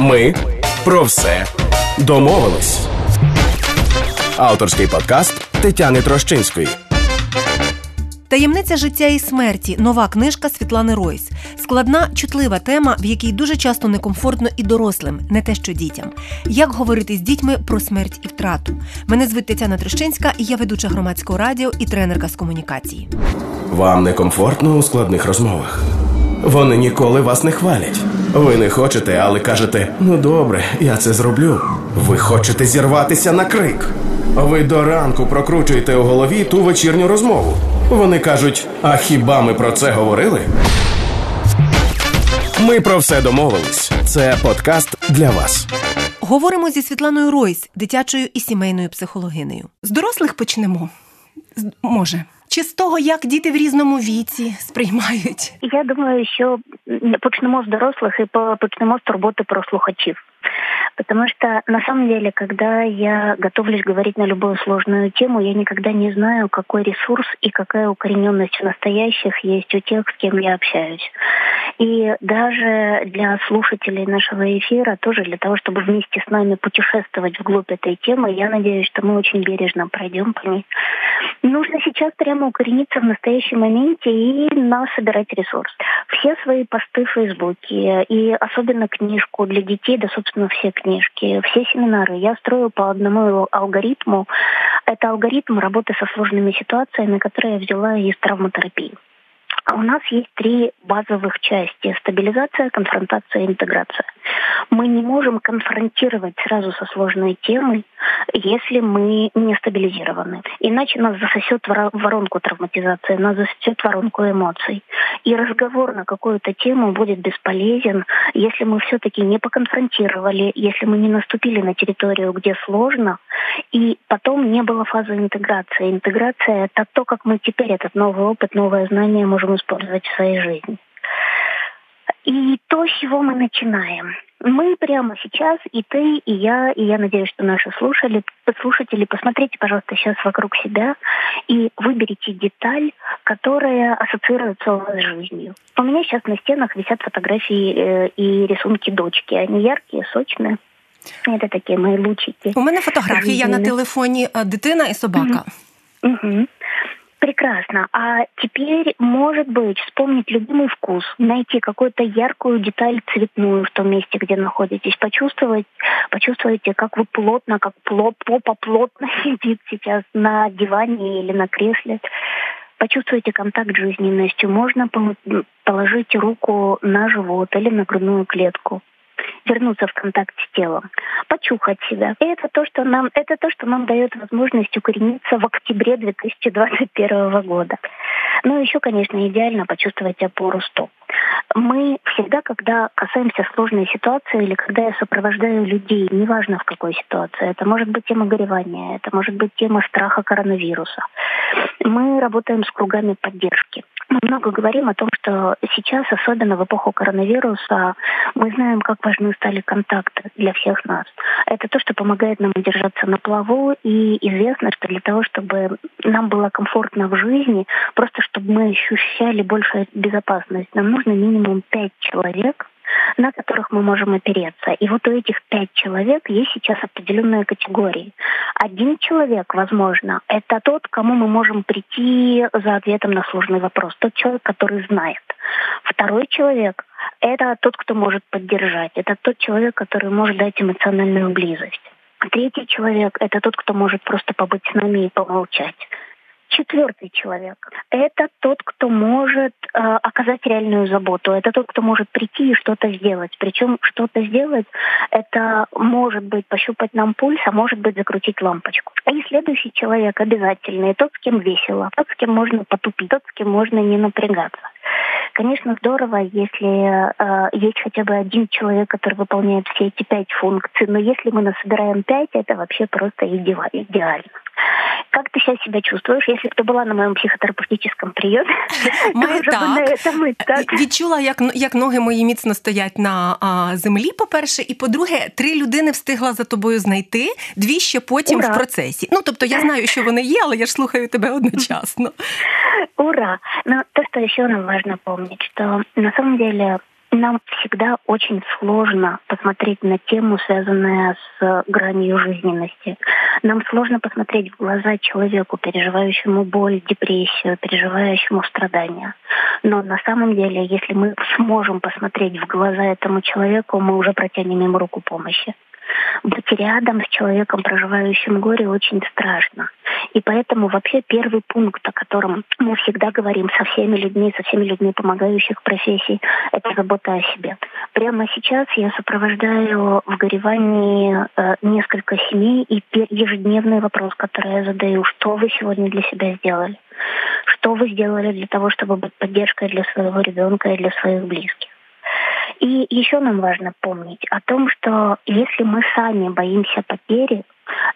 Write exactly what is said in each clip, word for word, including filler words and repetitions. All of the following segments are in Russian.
Ми про все домовились. Авторський подкаст Тетяни Трощинської. «Таємниця життя і смерті» – нова книжка Світлани Ройз. Складна, чутлива тема, в якій дуже часто некомфортно і дорослим, не те що дітям. Як говорити з дітьми про смерть і втрату? Мене звуть Тетяна Трощинська, і я ведуча громадського радіо і тренерка з комунікації. Вам некомфортно у складних розмовах? Вони ніколи вас не хвалять. Ви не хочете, але кажете «ну добре, я це зроблю». Ви хочете зірватися на крик. Ви до ранку прокручуєте у голові ту вечірню розмову. Вони кажуть, а хіба ми про це говорили? Ми про все домовились. Це подкаст для вас. Говоримо зі Світланою Ройз, дитячою і сімейною психологинею. З дорослих почнемо? Може. Чи з того, як діти в різному віці сприймають? Я думаю, що почнемо з дорослих і почнемо з турботи про слухачів. Потому что, на самом деле, когда я готовлюсь говорить на любую сложную тему, я никогда не знаю, какой ресурс и какая укорененность в настоящих есть у тех, с кем я общаюсь. И даже для слушателей нашего эфира, тоже для того, чтобы вместе с нами путешествовать вглубь этой темы, я надеюсь, что мы очень бережно пройдем по ней. Нужно сейчас прямо укорениться в настоящем моменте и насобирать ресурс. Все свои посты в Фейсбуке, и особенно книжку для детей, да, собственно, все книги. Книжки, все семинары я строю по одному алгоритму. Это алгоритм работы со сложными ситуациями, которые я взяла из травматерапии. У нас есть три базовых части – стабилизация, конфронтация и интеграция. Мы не можем конфронтировать сразу со сложной темой, если мы не стабилизированы. Иначе нас засосет в воронку травматизации, нас засосет в воронку эмоций. И разговор на какую-то тему будет бесполезен, если мы все-таки не поконфронтировали, если мы не наступили на территорию, где сложно, и потом не было фазы интеграции. Интеграция – это то, как мы теперь этот новый опыт, новое знание можем использовать в своей жизни. И то, с чего мы начинаем. Мы прямо сейчас, и ты, и я, и я надеюсь, что наши слушатели, слушатели, посмотрите, пожалуйста, сейчас вокруг себя и выберите деталь, которая ассоциируется у вас с жизнью. У меня сейчас на стенах висят фотографии и рисунки дочки. Они яркие, сочные. Это такие мои лучики. У меня фотографии, я на телефоне «Дитина и собака». Угу. Угу. Прекрасно. А теперь, может быть, вспомнить любимый вкус, найти какую-то яркую деталь цветную в том месте, где находитесь, почувствовать, почувствуйте, как вы плотно, как попа плотно сидит сейчас на диване или на кресле. Почувствуйте контакт с жизненностью. Можно положить руку на живот или на грудную клетку. Вернуться в контакт с телом, почухать себя. И это то, что нам, это то, что нам дает возможность укорениться в октябре две тысячи двадцать первого года. Ну и еще, конечно, идеально почувствовать опору стоп. Мы всегда, когда касаемся сложной ситуации или когда я сопровождаю людей, неважно в какой ситуации, это может быть тема горевания, это может быть тема страха коронавируса, мы работаем с кругами поддержки. Мы много говорим о том, что сейчас, особенно в эпоху коронавируса, мы знаем, как важны стали контакты для всех нас. Это то, что помогает нам держаться на плаву, и известно, что для того, чтобы нам было комфортно в жизни, просто чтобы мы ощущали большую безопасность, нам нужно минимум пять человек, на которых мы можем опереться. И вот у этих пяти человек есть сейчас определенные категории. Один человек, возможно, это тот, к кому мы можем прийти за ответом на сложный вопрос. Тот человек, который знает. Второй человек – это тот, кто может поддержать. Это тот человек, который может дать эмоциональную близость. Третий человек – это тот, кто может просто побыть с нами и помолчать. Четвертый человек – это тот, кто может э, оказать реальную заботу. Это тот, кто может прийти и что-то сделать. Причем что-то сделать – это может быть пощупать нам пульс, а может быть закрутить лампочку. И следующий человек обязательный – тот, с кем весело, тот, с кем можно потупить, тот, с кем можно не напрягаться. Конечно, здорово, если э, есть хотя бы один человек, который выполняет все эти пять функций. Но если мы насобираем пять, это вообще просто идеально. Как ты сейчас себя чувствуешь? Если ты была на моєму психотерапевтичному прийомі, ми так. Ми так. Відчула, як, як ноги мої міцно стоять на а, землі, по-перше. І, по-друге, три людини встигла за тобою знайти, дві ще потім Ура. В процесі. Ну, тобто, я знаю, що вони є, але я ж слухаю тебе одночасно. Ура! Ну, то, що ще нам важливо пам'ятати, що, на самом деле, Нам всегда очень сложно посмотреть на тему, связанную с гранью жизненности. Нам сложно посмотреть в глаза человеку, переживающему боль, депрессию, переживающему страдания. Но на самом деле, если мы сможем посмотреть в глаза этому человеку, мы уже протянем ему руку помощи. Быть рядом с человеком, проживающим горе, очень страшно. И поэтому вообще первый пункт, о котором мы всегда говорим со всеми людьми, со всеми людьми помогающих профессий, это забота о себе. Прямо сейчас я сопровождаю в горевании э, несколько семей, и ежедневный вопрос, который я задаю: что вы сегодня для себя сделали? Что вы сделали для того, чтобы быть поддержкой для своего ребенка и для своих близких? И еще нам важно помнить о том, что если мы сами боимся потери,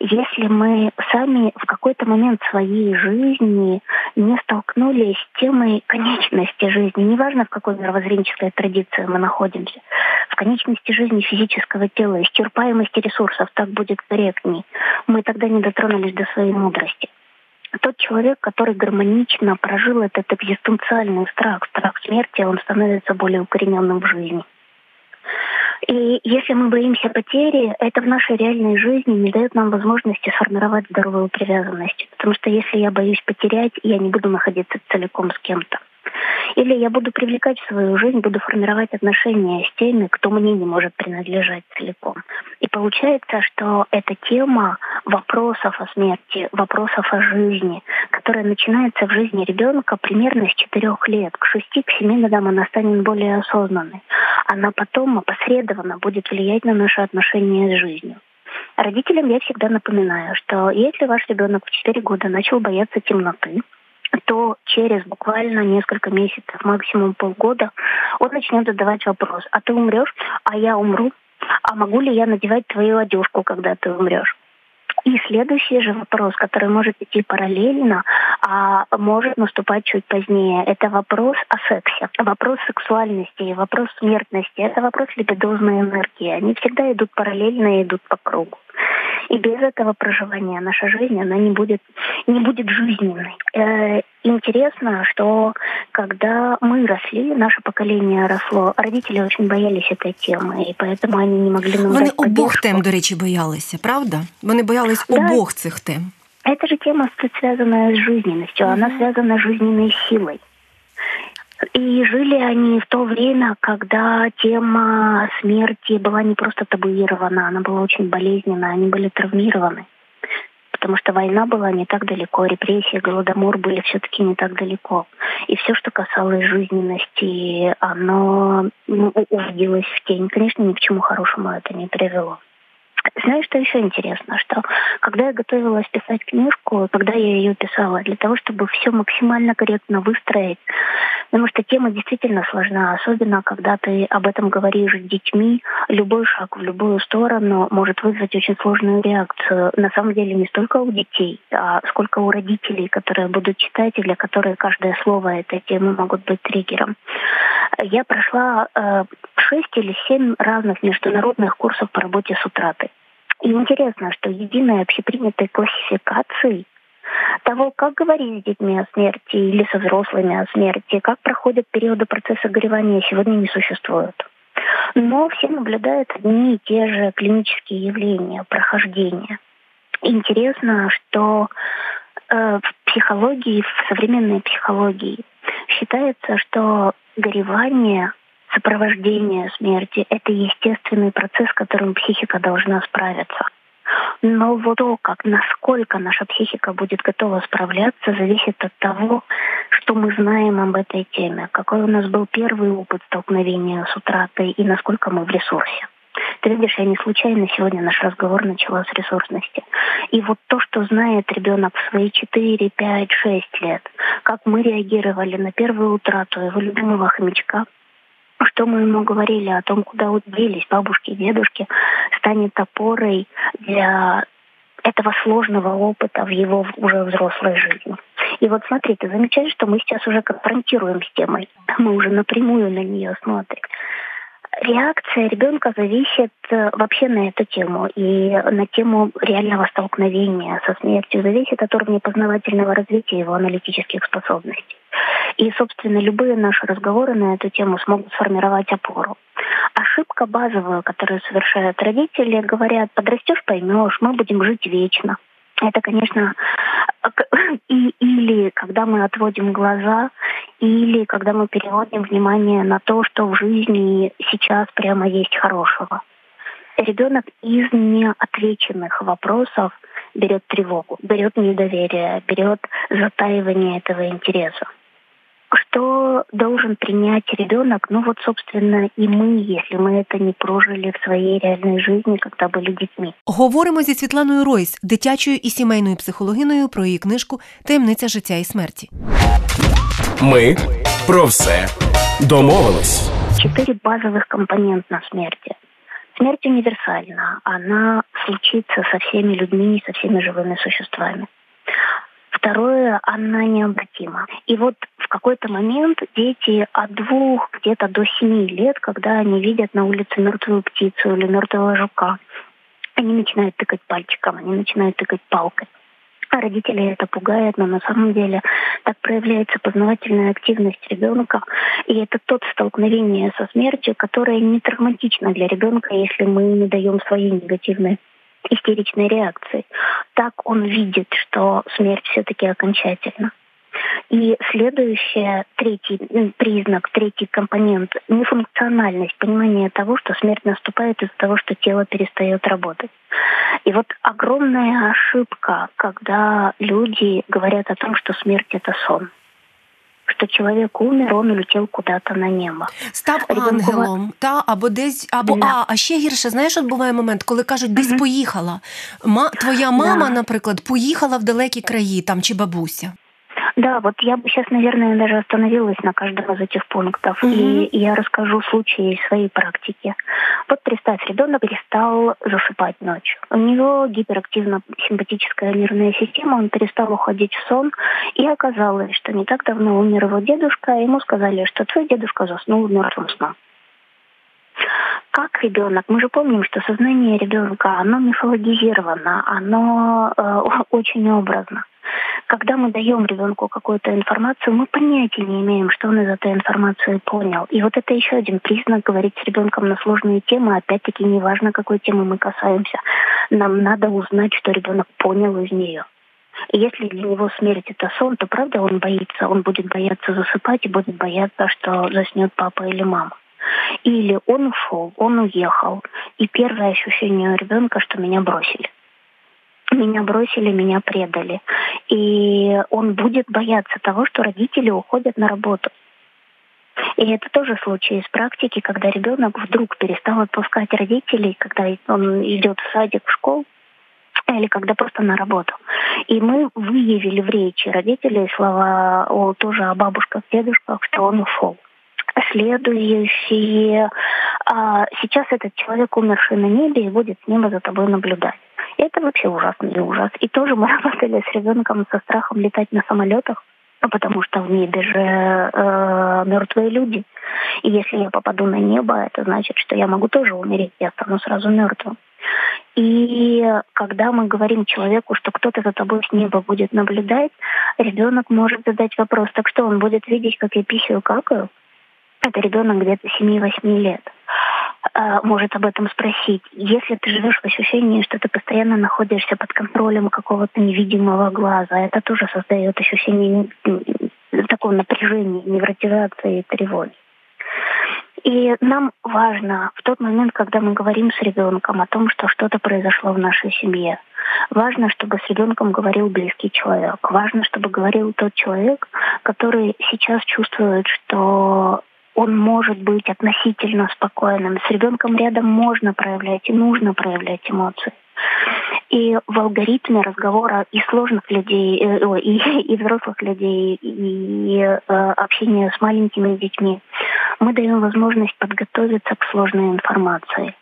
если мы сами в какой-то момент своей жизни не столкнулись с темой конечности жизни, неважно, в какой мировоззренческой традиции мы находимся, в конечности жизни физического тела, исчерпаемости ресурсов, так будет корректней, мы тогда не дотронулись до своей мудрости. Тот человек, который гармонично прожил этот экзистенциальный страх, страх смерти, он становится более укорененным в жизни. И если мы боимся потери, это в нашей реальной жизни не дает нам возможности сформировать здоровую привязанность. Потому что если я боюсь потерять, я не буду находиться целиком с кем-то. Или я буду привлекать в свою жизнь, буду формировать отношения с теми, кто мне не может принадлежать целиком. И получается, что эта тема вопросов о смерти, вопросов о жизни, которая начинается в жизни ребенка примерно с четырех лет, к шести, к семи годам она станет более осознанной. Она потом опосредованно будет влиять на наши отношения с жизнью. Родителям я всегда напоминаю, что если ваш ребенок в четыре года начал бояться темноты, то через буквально несколько месяцев, максимум полгода, он начнет задавать вопрос: а ты умрешь? А я умру? А могу ли я надевать твою одежку, когда ты умрешь? И следующий же вопрос, который может идти параллельно, а может наступать чуть позднее, это вопрос о сексе, вопрос сексуальности, вопрос смертности, это вопрос либидозной энергии. Они всегда идут параллельно и идут по кругу. И без этого проживания наша жизнь, она не будет, не будет жизненной. Э, интересно, что когда мы росли, наше поколение росло, родители очень боялись этой темы, и поэтому они не могли нам Вони дать поддержку. Вони обох тем, до речі, боялися, правда? Вони боялись да. обох цих тем. Эта же тема связана с жизненностью, mm-hmm. она связана с жизненной силой. И жили они в то время, когда тема смерти была не просто табуирована, она была очень болезненна, они были травмированы. Потому что война была не так далеко, репрессии, голодомор были все-таки не так далеко. И все, что касалось жизненности, оно ну, уводилось в тень. Конечно, ни к чему хорошему это не привело. Знаешь, что еще интересно? Что когда я готовилась писать книжку, когда я ее писала, для того, чтобы все максимально корректно выстроить, потому что тема действительно сложна, особенно когда ты об этом говоришь с детьми, любой шаг в любую сторону может вызвать очень сложную реакцию. На самом деле не столько у детей, а сколько у родителей, которые будут читать, и для которых каждое слово этой темы могут быть триггером. Я прошла э, шесть или семь разных международных курсов по работе с утратой. И интересно, что единой общепринятой классификации того, как говорить с детьми о смерти или со взрослыми о смерти, как проходят периоды процесса горевания, сегодня не существует. Но все наблюдают одни и те же клинические явления, прохождения. Интересно, что э, в психологии, в современной психологии считается, что горевание, сопровождение смерти – это естественный процесс, с которым психика должна справиться. Но вот то, как, насколько наша психика будет готова справляться, зависит от того, что мы знаем об этой теме, какой у нас был первый опыт столкновения с утратой и насколько мы в ресурсе. Ты видишь, я не случайно сегодня наш разговор начала с ресурсности. И вот то, что знает ребенок в свои четыре, пять, шесть лет, как мы реагировали на первую утрату его любимого хомячка, что мы ему говорили о том, куда делись бабушки и дедушки, станет опорой для этого сложного опыта в его уже взрослой жизни. И вот смотри, ты замечаешь, что мы сейчас уже конфронтируем с темой, мы уже напрямую на нее смотрим. Реакция ребенка зависит вообще на эту тему и на тему реального столкновения со смертью, зависит от уровня познавательного развития его аналитических способностей. И, собственно, любые наши разговоры на эту тему смогут сформировать опору. Ошибка базовая, которую совершают родители, говорят: подрастешь, поймешь, мы будем жить вечно. Это, конечно, и, или когда мы отводим глаза, или когда мы переводим внимание на то, что в жизни сейчас прямо есть хорошего. Ребенок из неотвеченных вопросов берет тревогу, берет недоверие, берет затаивание этого интереса. Что должен принять ребенок? Ну вот, собственно, и мы, если мы это не прожили в своей реальной жизни, когда были детьми. Говоримо зі Світланою Ройз, дитячою і сімейною психологиною, про її книжку «Таємниця життя і смерті». Ми про все домовились. Четыре базовых компонента смерти. Смерть универсальна. Она случится со всеми людьми, со всеми живыми существами. Второе, она необратима. И вот в какой-то момент дети от двух где-то до семи лет, когда они видят на улице мертвую птицу или мертвого жука, они начинают тыкать пальчиком, они начинают тыкать палкой. А родители это пугает, но на самом деле так проявляется познавательная активность ребенка. И это тот столкновение со смертью, которое не травматично для ребенка, если мы не даем свои негативные истеричной реакции. Так он видит, что смерть все-таки окончательна. И следующий, третий признак, третий компонент – нефункциональность, понимание того, что смерть наступает из-за того, что тело перестает работать. И вот огромная ошибка, когда люди говорят о том, что смерть – это сон. Що чоловік умер, он улетів кудись на небо. Став ребенку... ангелом, та, або десь, або, да. а, а ще гірше, знаєш, от буває момент, коли кажуть, десь mm-hmm. поїхала. Ма, твоя мама, да. наприклад, поїхала в далекі краї, там, чи бабуся. Да, вот я бы сейчас, наверное, даже остановилась на каждом из этих пунктов. Mm-hmm. И я расскажу случаи из своей практики. Вот представь, ребенок перестал засыпать ночью. У него гиперактивно-симпатическая нервная система, он перестал уходить в сон. И оказалось, что не так давно умер его дедушка, и ему сказали, что твой дедушка заснул мертвым сном. Как ребенок? Мы же помним, что сознание ребенка, оно мифологизировано, оно э, очень образно. Когда мы даем ребенку какую-то информацию, мы понятия не имеем, что он из этой информации понял. И вот это еще один признак — говорить с ребенком на сложные темы. Опять-таки, неважно, какой темы мы касаемся, нам надо узнать, что ребенок понял из нее. И если для него смерть — это сон, то правда он боится, он будет бояться засыпать и будет бояться, что заснет папа или мама. Или он ушел, он уехал, и первое ощущение у ребенка, что меня бросили. Меня бросили, меня предали. И он будет бояться того, что родители уходят на работу. И это тоже случай из практики, когда ребенок вдруг перестал отпускать родителей, когда он идет в садик, в школу, или когда просто на работу. И мы выявили в речи родителей слова о, тоже о бабушках, дедушках, что он ушел. Следующие. А, сейчас этот человек, умерший на небе, и будет с неба за тобой наблюдать. Это вообще ужасный ужас. И тоже мы работали с ребенком со страхом летать на самолетах, потому что в небе же э, мертвые люди. И если я попаду на небо, это значит, что я могу тоже умереть, я стану сразу мертвым. И когда мы говорим человеку, что кто-то за тобой с неба будет наблюдать, ребенок может задать вопрос: так что, он будет видеть, как я писаю, какаю? Это ребенок где-то семи-восьми лет может об этом спросить. Если ты живешь в ощущении, что ты постоянно находишься под контролем какого-то невидимого глаза, это тоже создает ощущение такого напряжения, невротизации и тревоги. И нам важно в тот момент, когда мы говорим с ребенком о том, что что-то произошло в нашей семье, важно, чтобы с ребенком говорил близкий человек. Важно, чтобы говорил тот человек, который сейчас чувствует, что он может быть относительно спокойным. С ребенком рядом можно проявлять и нужно проявлять эмоции. И в алгоритме разговора и сложных людей, и, и взрослых людей, и общения с маленькими детьми мы даем возможность подготовиться к сложной информации.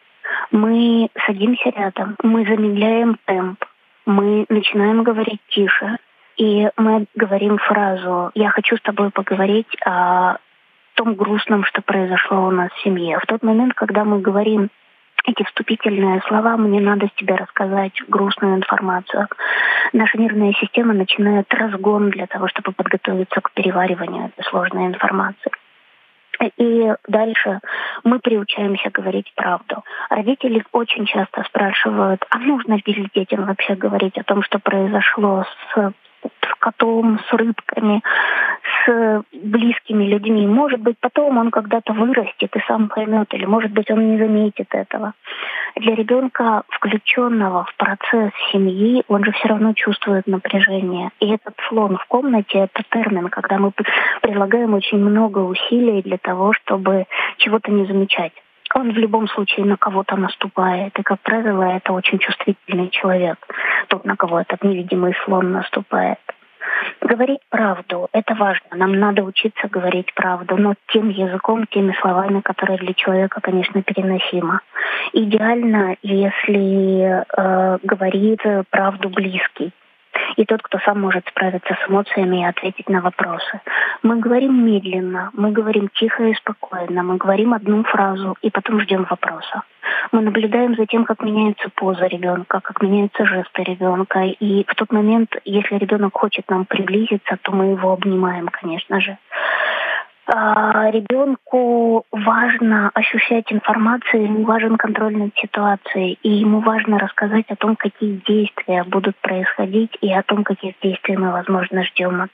Мы садимся рядом, мы замедляем темп, мы начинаем говорить тише, и мы говорим фразу «Я хочу с тобой поговорить о том грустном, что произошло у нас в семье». В тот момент, когда мы говорим эти вступительные слова «мне надо тебе рассказать грустную информацию». Наша нервная система начинает разгон для того, чтобы подготовиться к перевариванию этой сложной информации. И дальше мы приучаемся говорить правду. Родители очень часто спрашивают, а нужно ли детям вообще говорить о том, что произошло с, с котом, с рыбками, с близкими людьми. Может быть, потом он когда-то вырастет и сам поймет, или, может быть, он не заметит этого. Для ребенка, включенного в процесс семьи, он же все равно чувствует напряжение. И этот слон в комнате — это термин, когда мы прилагаем очень много усилий для того, чтобы чего-то не замечать. Он в любом случае на кого-то наступает. И, как правило, это очень чувствительный человек, тот, на кого этот невидимый слон наступает. Говорить правду — это важно. Нам надо учиться говорить правду, но тем языком, теми словами, которые для человека, конечно, переносимо. Идеально, если э, говорит правду близкий и тот, кто сам может справиться с эмоциями и ответить на вопросы. Мы говорим медленно, мы говорим тихо и спокойно, мы говорим одну фразу и потом ждем вопроса. Мы наблюдаем за тем, как меняется поза ребенка, как меняются жесты ребенка. И в тот момент, если ребенок хочет нам приблизиться, то мы его обнимаем, конечно же. Ребенку важно ощущать информацию, ему важен контроль над ситуацией, и ему важно рассказать о том, какие действия будут происходить, и о том, каких действий мы, возможно, ждем от,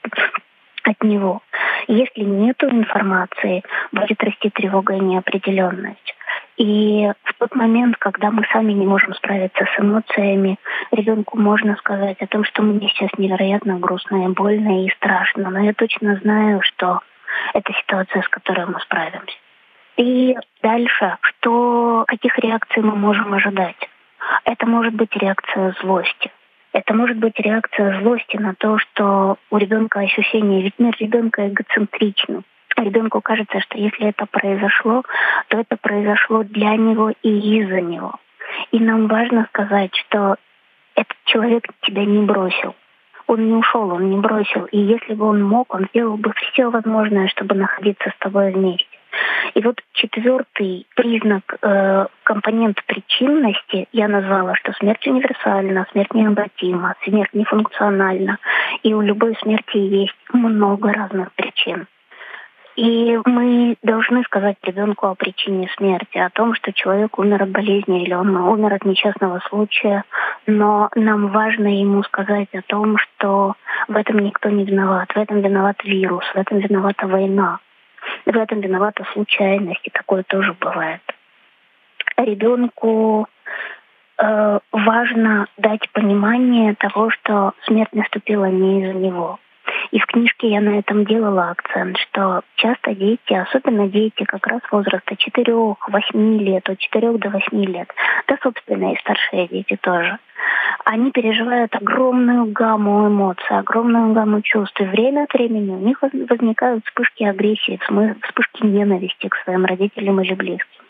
от него. Если нет информации, будет расти тревога и неопределенность. И в тот момент, когда мы сами не можем справиться с эмоциями, ребенку можно сказать о том, что мне сейчас невероятно грустно и больно и страшно, но я точно знаю, что это ситуация, с которой мы справимся. И дальше, что, каких реакций мы можем ожидать? Это может быть реакция злости. Это может быть реакция злости на то, что у ребенка ощущение, ведь мир ребенка эгоцентричный. Ребенку кажется, что если это произошло, то это произошло для него и из-за него. И нам важно сказать, что этот человек тебя не бросил. Он не ушел, он не бросил. И если бы он мог, он сделал бы все возможное, чтобы находиться с тобой вместе. И вот четвертый признак, э, компонент причинности, я назвала, что смерть универсальна, смерть необратима, смерть нефункциональна. И у любой смерти есть много разных причин. И мы должны сказать ребенку о причине смерти, о том, что человек умер от болезни или он умер от несчастного случая. Но нам важно ему сказать о том, что в этом никто не виноват. В этом виноват вирус, в этом виновата война, в этом виновата случайность. И такое тоже бывает. Ребенку э, важно дать понимание того, что смерть наступила не из-за него. И в книжке я на этом делала акцент, что часто дети, особенно дети как раз возраста четырех-восьми лет, от четырех до восьми лет, да, собственно, и старшие дети тоже, они переживают огромную гамму эмоций, огромную гамму чувств. И время от времени у них возникают вспышки агрессии, вспышки ненависти к своим родителям или близким.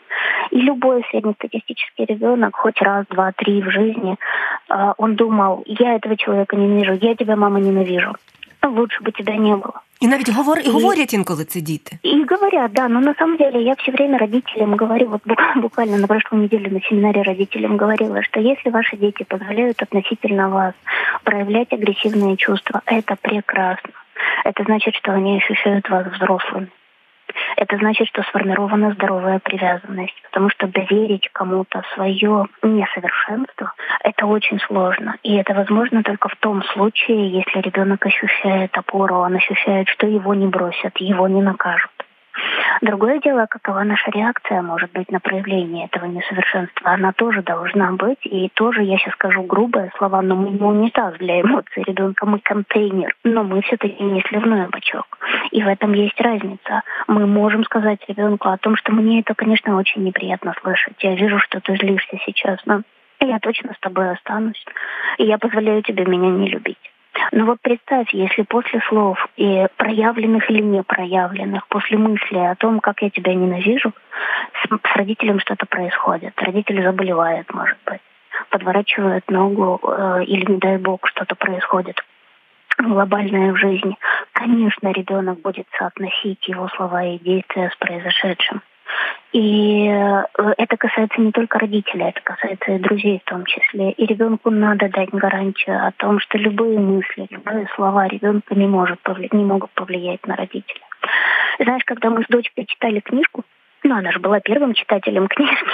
И любой среднестатистический ребенок хоть раз, два, три в жизни, он думал, я этого человека ненавижу, я тебя, мама, ненавижу. Лучше бы тебя не было. И навіть говор... и... говорят иногда эти дети. И говорят, да, но на самом деле я все время родителям говорю, вот буквально на прошлой неделе на семинаре родителям говорила, что если ваши дети позволяют относительно вас проявлять агрессивные чувства, это прекрасно. Это значит, что они ощущают вас взрослыми. Это значит, что сформирована здоровая привязанность, потому что доверить кому-то свое несовершенство – это очень сложно. И это возможно только в том случае, если ребенок ощущает опору, он ощущает, что его не бросят, его не накажут. Другое дело, какова наша реакция может быть на проявление этого несовершенства. Она тоже должна быть, и тоже, я сейчас скажу грубые слова, но мы не унитаз для эмоций ребенка, мы контейнер, но мы все-таки не сливной бачок. И в этом есть разница. Мы можем сказать ребенку о том, что мне это, конечно, очень неприятно слышать. Я вижу, что ты злишься сейчас, но я точно с тобой останусь, и я позволяю тебе меня не любить. Но вот представь, если после слов, и проявленных или не проявленных, после мысли о том, как я тебя ненавижу, с, с родителем что-то происходит. Родитель заболевает, может быть, подворачивает ногу, э, или, не дай бог, что-то происходит глобальное в жизни. Конечно, ребенок будет соотносить его слова и действия с произошедшим. И это касается не только родителей, это касается и друзей в том числе. И ребенку надо дать гарантию о том, что любые мысли, любые слова ребенка не, может, не могут повлиять на родителя. Знаешь, когда мы с дочкой читали книжку, ну она же была первым читателем книжки,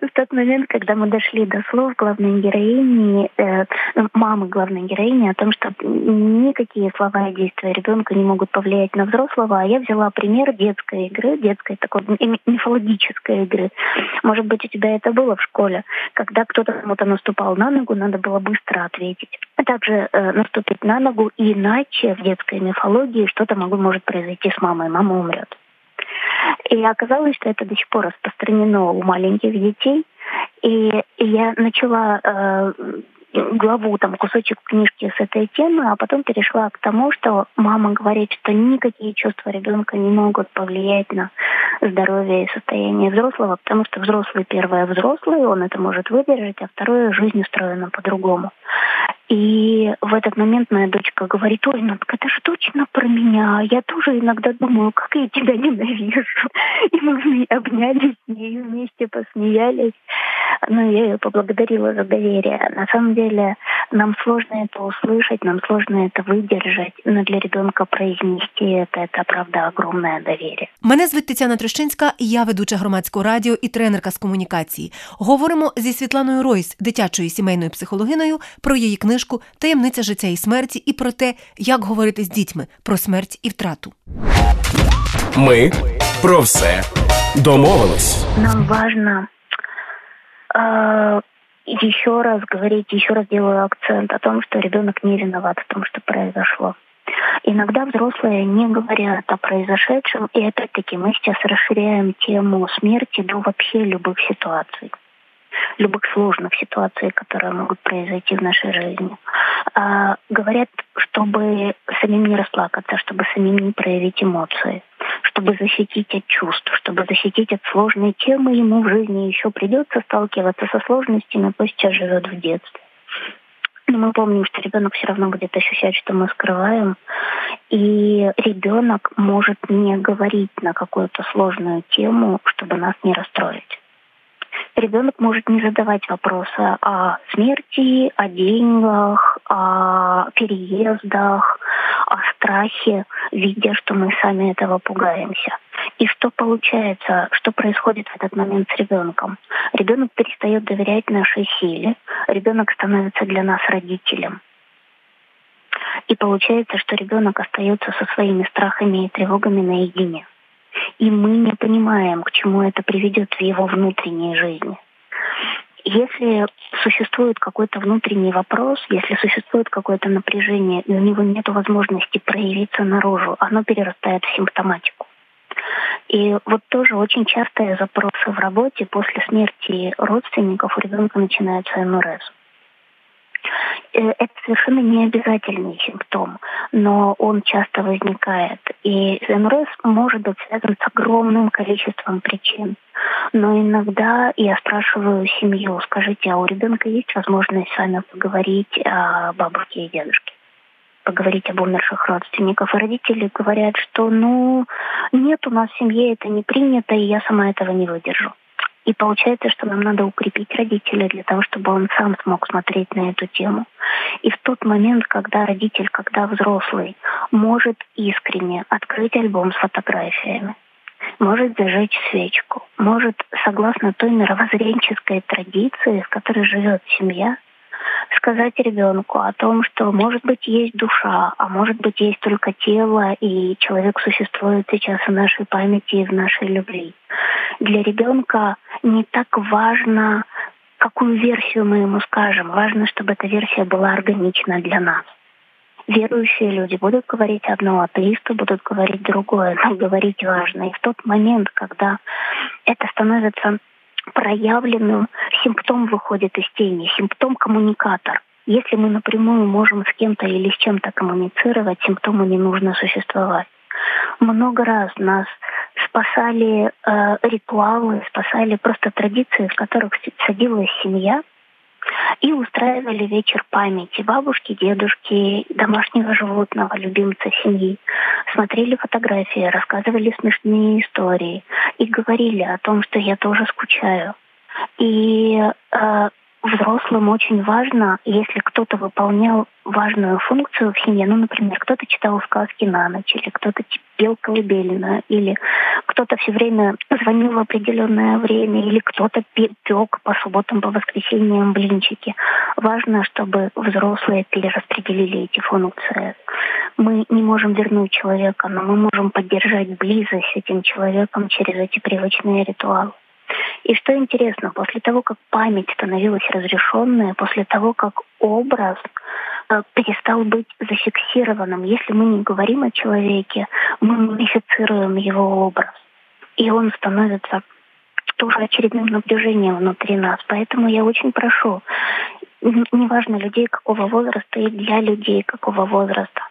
в тот момент, когда мы дошли до слов главной героини, э, мамы главной героини, о том, что никакие слова и действия ребенка не могут повлиять на взрослого, а я взяла пример детской игры, детской такой мифологической игры. Может быть, у тебя это было в школе, когда кто-то кому-то наступал на ногу, надо было быстро ответить. А также э, наступить на ногу, иначе в детской мифологии что-то могу, может произойти с мамой, мама умрет. И оказалось, что это до сих пор распространено у маленьких детей. И, и я начала э, главу, там, кусочек книжки с этой темы, а потом перешла к тому, что мама говорит, что никакие чувства ребенка не могут повлиять на здоровье и состояние взрослого, потому что взрослый, первое, взрослый, он это может выдержать, а второе, жизнь устроена по-другому. И в этот момент моя дочка говорит: ой, ну это же точно про меня, я тоже иногда думаю, как я тебя ненавижу. И мы обнялись, и вместе посмеялись. Ну, я ее поблагодарила за доверие. На самом деле, нам сложно это услышать, нам сложно это выдержать, но для ребенка произнести это, это правда огромное доверие. Мене звуть Тетяна Трощинська, я ведуча громадського радіо і тренерка з комунікації. Говоримо зі Світланою Ройз, дитячою сімейною психологиною, про її книжку «Таємниця життя і смерті» і про те, як говорити з дітьми про смерть і втрату. Ми про все домовились. Нам важно еще раз говорить, еще раз делаю акцент о том, что ребенок не виноват в том, что произошло. Иногда взрослые не говорят о произошедшем, и опять-таки мы сейчас расширяем тему смерти до вообще любых ситуаций, любых сложных ситуаций, которые могут произойти в нашей жизни. А, говорят, чтобы самим не расплакаться, чтобы самим не проявить эмоции, чтобы защитить от чувств, чтобы защитить от сложной темы. Ему в жизни еще придется сталкиваться со сложностями, пусть сейчас живет в детстве. Но мы помним, что ребенок все равно будет ощущать, что мы скрываем. И ребенок может не говорить на какую-то сложную тему, чтобы нас не расстроить. Ребенок может не задавать вопросы о смерти, о деньгах, о переездах, о страхе, видя, что мы сами этого пугаемся. И что получается, что происходит в этот момент с ребенком? Ребенок перестает доверять нашей силе, ребенок становится для нас родителем. И получается, что ребенок остается со своими страхами и тревогами наедине. И мы не понимаем, к чему это приведет в его внутренней жизни. Если существует какой-то внутренний вопрос, если существует какое-то напряжение, и у него нет возможности проявиться наружу, оно перерастает в симптоматику. И вот тоже очень частые запросы в работе после смерти родственников у ребенка начинается МРС. Это совершенно необязательный симптом, но он часто возникает. И МРС может быть связан с огромным количеством причин. Но иногда я спрашиваю семью: скажите, а у ребенка есть возможность с вами поговорить о бабушке и дедушке? Поговорить об умерших родственниках. И родители говорят, что ну нет, у нас в семье это не принято, и я сама этого не выдержу. И получается, что нам надо укрепить родителя для того, чтобы он сам смог смотреть на эту тему. И в тот момент, когда родитель, когда взрослый, может искренне открыть альбом с фотографиями, может зажечь свечку, может, согласно той мировоззренческой традиции, в которой живет семья, сказать ребенку о том, что, может быть, есть душа, а может быть, есть только тело, и человек существует сейчас в нашей памяти и в нашей любви. Для ребенка не так важно, какую версию мы ему скажем. Важно, чтобы эта версия была органична для нас. Верующие люди будут говорить одно, атеисты будут говорить другое, но говорить важно. И в тот момент, когда это становится проявленным, симптом выходит из тени, симптом-коммуникатор. Если мы напрямую можем с кем-то или с чем-то коммуницировать, симптому не нужно существовать. Много раз нас спасали э, ритуалы, спасали просто традиции, в которых садилась семья, И устраивали вечер памяти бабушки, дедушки, домашнего животного, любимца семьи. Смотрели фотографии, рассказывали смешные истории и говорили о том, что я тоже скучаю. И э, взрослым очень важно, если кто-то выполнял важную функцию в семье, ну, например, кто-то читал сказки на ночь, или кто-то пел колыбельную, или кто-то все время звонил в определенное время, или кто-то пек по субботам, по воскресеньям блинчики. Важно, чтобы взрослые перераспределили эти функции. Мы не можем вернуть человека, но мы можем поддержать близость с этим человеком через эти привычные ритуалы. И что интересно, после того, как память становилась разрешенной, после того, как образ э, перестал быть зафиксированным, если мы не говорим о человеке, мы мумифицируем его образ. И он становится тоже очередным напряжением внутри нас. Поэтому я очень прошу, неважно людей какого возраста и для людей какого возраста,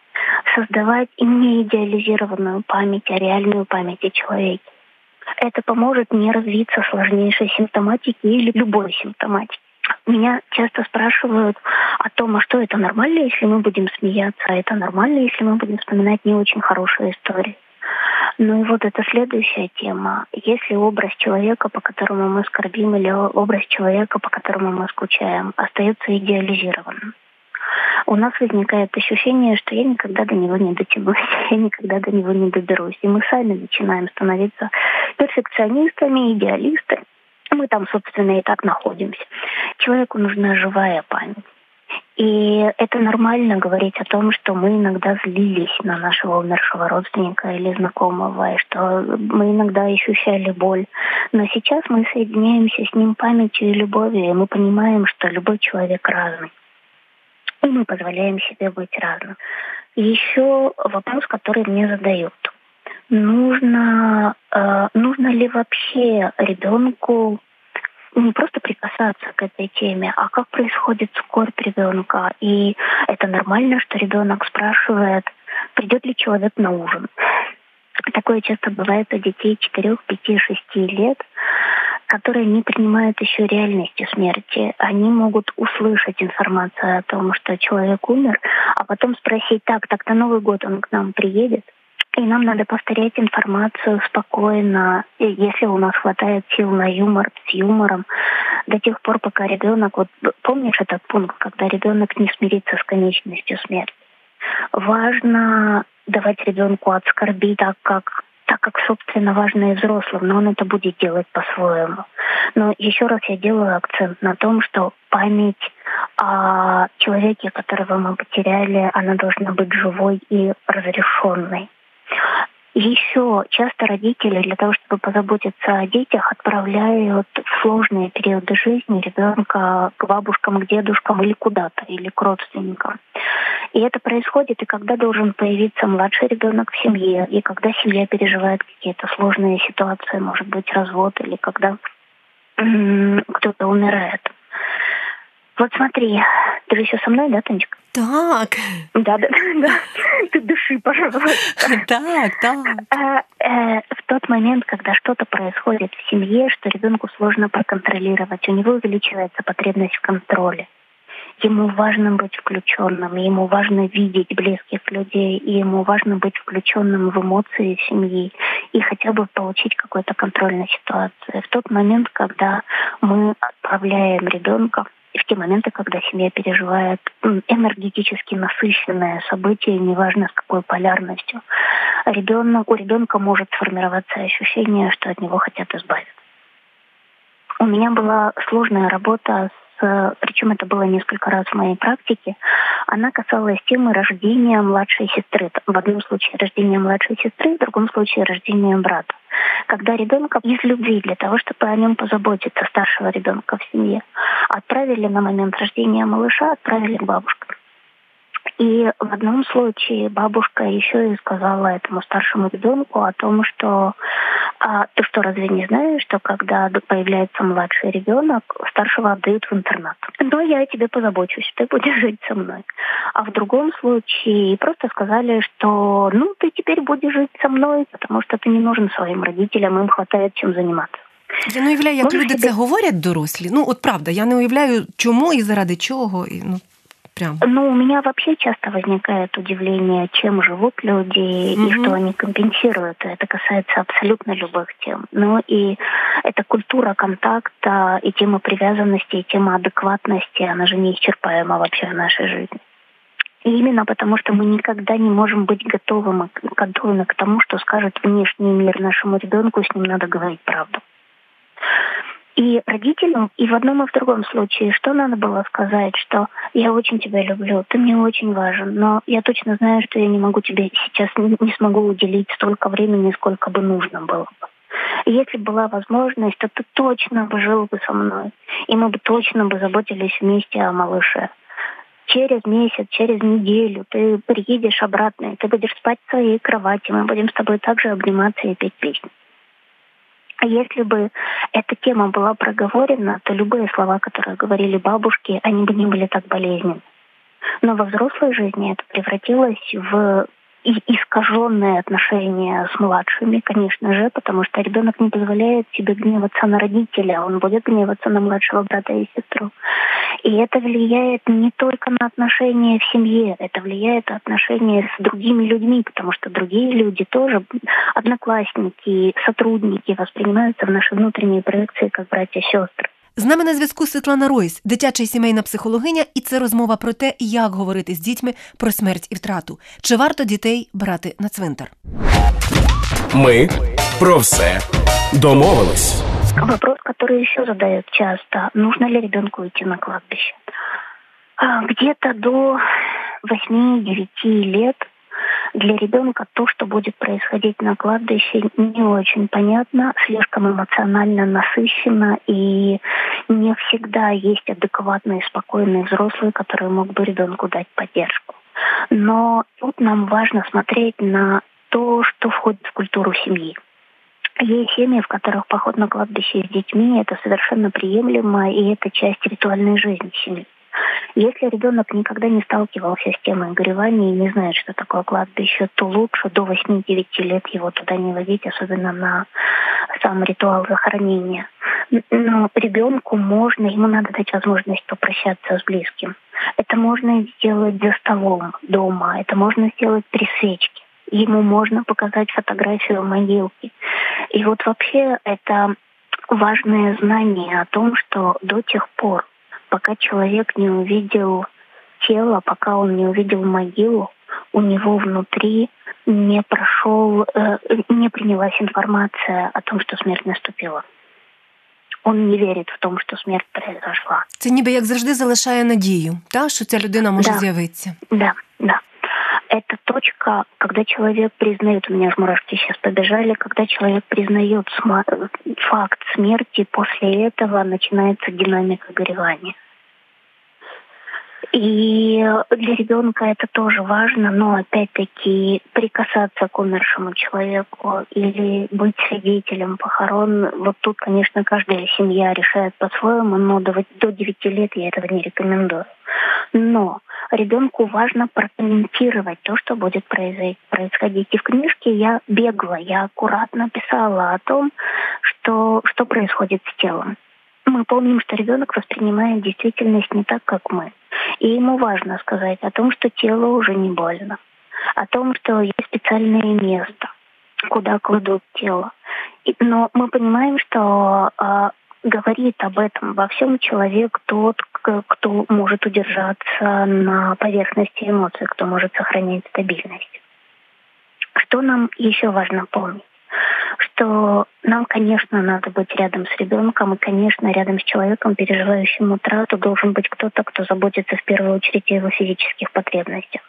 создавать не идеализированную память, а реальную память о человеке. Это поможет не развиться сложнейшей симптоматики или любой симптоматики. Меня часто спрашивают о том, а что это нормально, если мы будем смеяться, а это нормально, если мы будем вспоминать не очень хорошие истории. Ну и вот это следующая тема. Если образ человека, по которому мы скорбим, или образ человека, по которому мы скучаем, остается идеализированным, у нас возникает ощущение, что я никогда до него не дотянусь, я никогда до него не доберусь. И мы сами начинаем становиться перфекционистами, идеалистами. Мы там, собственно, и так находимся. Человеку нужна живая память. И это нормально говорить о том, что мы иногда злились на нашего умершего родственника или знакомого, и что мы иногда ощущали боль. Но сейчас мы соединяемся с ним памятью и любовью, и мы понимаем, что любой человек разный. И мы позволяем себе быть разным. Еще вопрос, который мне задают. Нужно, э, нужно ли вообще ребенку не просто прикасаться к этой теме, а как происходит скорбь ребенка? И это нормально, что ребенок спрашивает, придет ли человек на ужин. Такое часто бывает у детей четырех, пяти, шести лет, которые не принимают еще реальности смерти. Они могут услышать информацию о том, что человек умер, а потом спросить, так, так-то Новый год он к нам приедет, и нам надо повторять информацию спокойно, если у нас хватает сил на юмор, с юмором, до тех пор, пока ребенок... Вот помнишь этот пункт, когда ребенок не смирится с конечностью смерти? Важно давать ребенку от скорби так, как... так как, собственно, важно и взрослым, но он это будет делать по-своему. Но еще раз я делаю акцент на том, что память о человеке, которого мы потеряли, она должна быть живой и разрешенной. Еще часто родители для того, чтобы позаботиться о детях, отправляют в сложные периоды жизни ребенка к бабушкам, к дедушкам или куда-то, или к родственникам. И это происходит, и когда должен появиться младший ребенок в семье, и когда семья переживает какие-то сложные ситуации, может быть, развод, или когда м-м, кто-то умирает. Вот смотри, ты же еще со мной, да, Танечка? Так. Да, да, да. Ты дыши, пожалуйста. Так, так. В тот момент, когда что-то происходит в семье, что ребенку сложно проконтролировать, у него увеличивается потребность в контроле. Ему важно быть включенным, ему важно видеть близких людей, и ему важно быть включенным в эмоции семьи и хотя бы получить какой-то контроль на ситуации. В тот момент, когда мы отправляем ребенка, в те моменты, когда семья переживает энергетически насыщенное событие, неважно с какой полярностью, ребенок, у ребенка может сформироваться ощущение, что от него хотят избавиться. У меня была сложная работа с причем это было несколько раз в моей практике, она касалась темы рождения младшей сестры. В одном случае рождения младшей сестры, в другом случае рождения брата. Когда ребенка из любви, для того, чтобы о нем позаботиться, старшего ребенка в семье, отправили на момент рождения малыша, отправили к бабушкам. И в одном случае бабушка еще и сказала этому старшему ребенку о том, что а, ты что, разве не знаешь, что когда появляется младший ребенок, старшего отдают в интернат? Но я о тебе позабочусь, ты будешь жить со мной. А в другом случае просто сказали, что ну ты теперь будешь жить со мной, потому что ты не нужен своим родителям, им хватает чем заниматься. Я не уявляю, як люди це говорять дорослі. Ну, от правда, я не уявляю, чому і заради чого, і, ну... Прям. Ну, у меня вообще часто возникает удивление, чем живут люди mm-hmm. и что они компенсируют. Это касается абсолютно любых тем. Ну и эта культура контакта, и тема привязанности, и тема адекватности, она же неисчерпаема вообще в нашей жизни. И именно потому, что мы никогда не можем быть готовыми, готовыми к тому, что скажет внешний мир нашему ребенку, с ним надо говорить правду. И родителям, и в одном, и в другом случае, что надо было сказать, что я очень тебя люблю, ты мне очень важен, но я точно знаю, что я не могу тебе сейчас, не, не смогу уделить столько времени, сколько бы нужно было бы. И если была возможность, то ты точно бы жил бы со мной, и мы бы точно бы заботились вместе о малыше. Через месяц, через неделю ты приедешь обратно, и ты будешь спать в своей кровати, мы будем с тобой также обниматься и петь песни. А если бы эта тема была проговорена, то любые слова, которые говорили бабушки, они бы не были так болезненны. Но во взрослой жизни это превратилось в искаженные отношения с младшими, конечно же, потому что ребенок не позволяет себе гневаться на родителя, он будет гневаться на младшего брата и сестру. И это влияет не только на отношения в семье, это влияет на отношения с другими людьми, потому что другие люди тоже, одноклассники, сотрудники, воспринимаются в наши внутренние проекции как братья и сестры. З нами на зв'язку Світлана Ройз, дитяча і сімейна психологиня, і це розмова про те, як говорити з дітьми про смерть і втрату. Чи варто дітей брати на цвинтар? Ми про все домовились. Вопрос, который еще задают часто, нужно ли ребенку идти на кладбище? Где-то до восьми-девяти лет для ребенка то, что будет происходить на кладбище, не очень понятно, слишком эмоционально насыщенно, и не всегда есть адекватные, спокойные взрослые, которые могут бы ребенку дать поддержку. Но тут нам важно смотреть на то, что входит в культуру семьи. Есть семьи, в которых поход на кладбище с детьми – это совершенно приемлемо, и это часть ритуальной жизни семьи. Если ребенок никогда не сталкивался с темой горевания и не знает, что такое кладбище, то лучше до восьми-девяти лет его туда не водить, особенно на сам ритуал захоронения. Но ребенку можно, ему надо дать возможность попрощаться с близким. Это можно сделать за столом дома, это можно сделать при свечке. Ему можно показать фотографию могилки. И вот вообще это важное знание о том, что до тех пор, пока человек не увидел тело, пока он не увидел могилу, у него внутри не прошел, э, не принялась информация о том, что смерть наступила. Он не вірить в тому, що смерть произошла. Це ніби як завжди залишає надію, та що ця людина може да. з'явитися. Так, да, так. Да. Это точка, когда человек признает, у меня же мурашки сейчас побежали, когда человек признает см- факт смерти, после этого начинается динамика горевания. И для ребенка это тоже важно, но опять-таки прикасаться к умершему человеку или быть свидетелем похорон, вот тут, конечно, каждая семья решает по-своему, но до, до девяти лет я этого не рекомендую. Но ребенку важно прокомментировать то, что будет происходить. И в книжке я бегло, я аккуратно писала о том, что, что происходит с телом. Мы помним, что ребенок воспринимает действительность не так, как мы. И ему важно сказать о том, что тело уже не больно, о том, что есть специальное место, куда кладут тело. И, но мы понимаем, что э, говорит об этом во всем человек тот, кто может удержаться на поверхности эмоций, кто может сохранять стабильность. Что нам еще важно помнить? Что нам, конечно, надо быть рядом с ребенком, и, конечно, рядом с человеком, переживающим утрату, должен быть кто-то, кто заботится в первую очередь о его физических потребностях.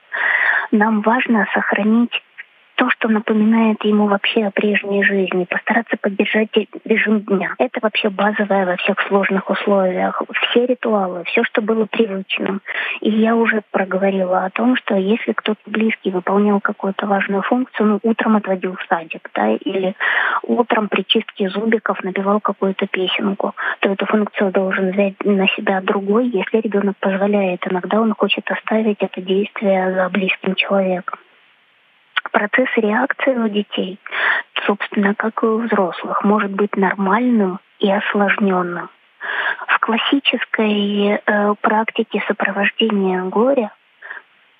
Нам важно сохранить то, что напоминает ему вообще о прежней жизни, постараться поддержать режим дня. Это вообще базовое во всех сложных условиях. Все ритуалы, все, что было привычным. И я уже проговорила о том, что если кто-то близкий выполнял какую-то важную функцию, ну, утром отводил в садик, да, или утром при чистке зубиков напевал какую-то песенку, то эту функцию должен взять на себя другой, если ребенок позволяет. Иногда он хочет оставить это действие за близким человеком. Процесс реакции у детей, собственно, как и у взрослых, может быть нормальным и осложненным. В классической э, практике сопровождения горя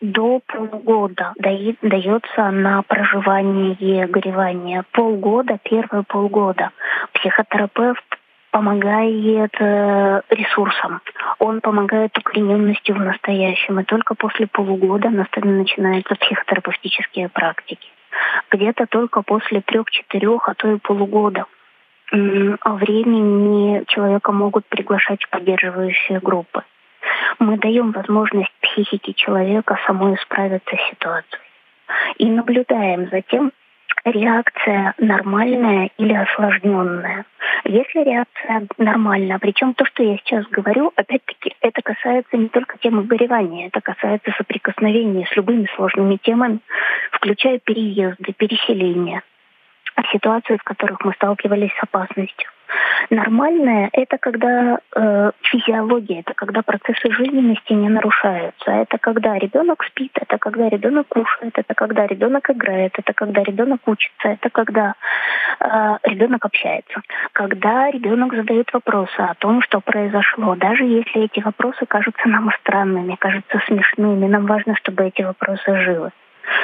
до полгода дается на проживание горевания. Полгода, первые полгода. Психотерапевт помогает ресурсам. Он помогает укорененностью в настоящем. И только после полугода начинаются психотерапевтические практики. Где-то только после трех-четырех, а то и полугода времени человека могут приглашать в поддерживающие группы. Мы даем возможность психике человека самой справиться с ситуацией. И наблюдаем за тем, реакция нормальная или осложненная. Если реакция нормальная, причем то, что я сейчас говорю, опять-таки, это касается не только темы горевания, это касается соприкосновения с любыми сложными темами, включая переезды, переселения, ситуации, в которых мы сталкивались с опасностью. Нормальное – это когда э, физиология, это когда процессы жизненности не нарушаются. Это когда ребенок спит, это когда ребенок кушает, это когда ребенок играет, это когда ребенок учится, это когда э, ребенок общается. Когда ребенок задает вопросы о том, что произошло, даже если эти вопросы кажутся нам странными, кажутся смешными, нам важно, чтобы эти вопросы живы,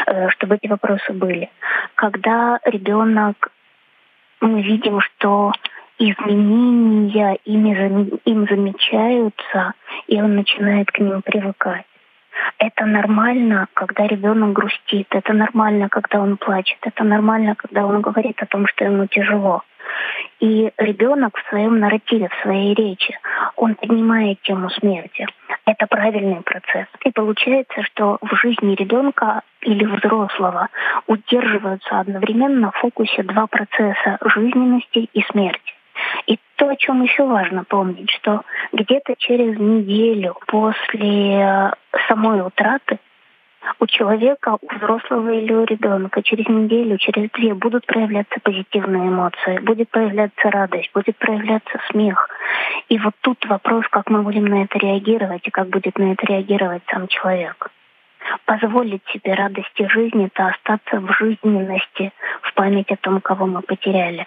э, чтобы эти вопросы были. Когда ребенок, мы видим, что изменения им замечаются, и он начинает к ним привыкать. Это нормально, когда ребенок грустит, это нормально, когда он плачет, это нормально, когда он говорит о том, что ему тяжело. И ребенок в своем нарративе, в своей речи, он поднимает тему смерти. Это правильный процесс. И получается, что в жизни ребенка или взрослого удерживаются одновременно в фокусе два процесса – жизненности и смерти. И то, о чем еще важно помнить, что где-то через неделю после самой утраты у человека, у взрослого или у ребенка через неделю, через две будут проявляться позитивные эмоции, будет проявляться радость, будет проявляться смех. И вот тут вопрос, как мы будем на это реагировать и как будет на это реагировать сам человек. Позволить себе радости жизни – это остаться в жизненности, в память о том, кого мы потеряли.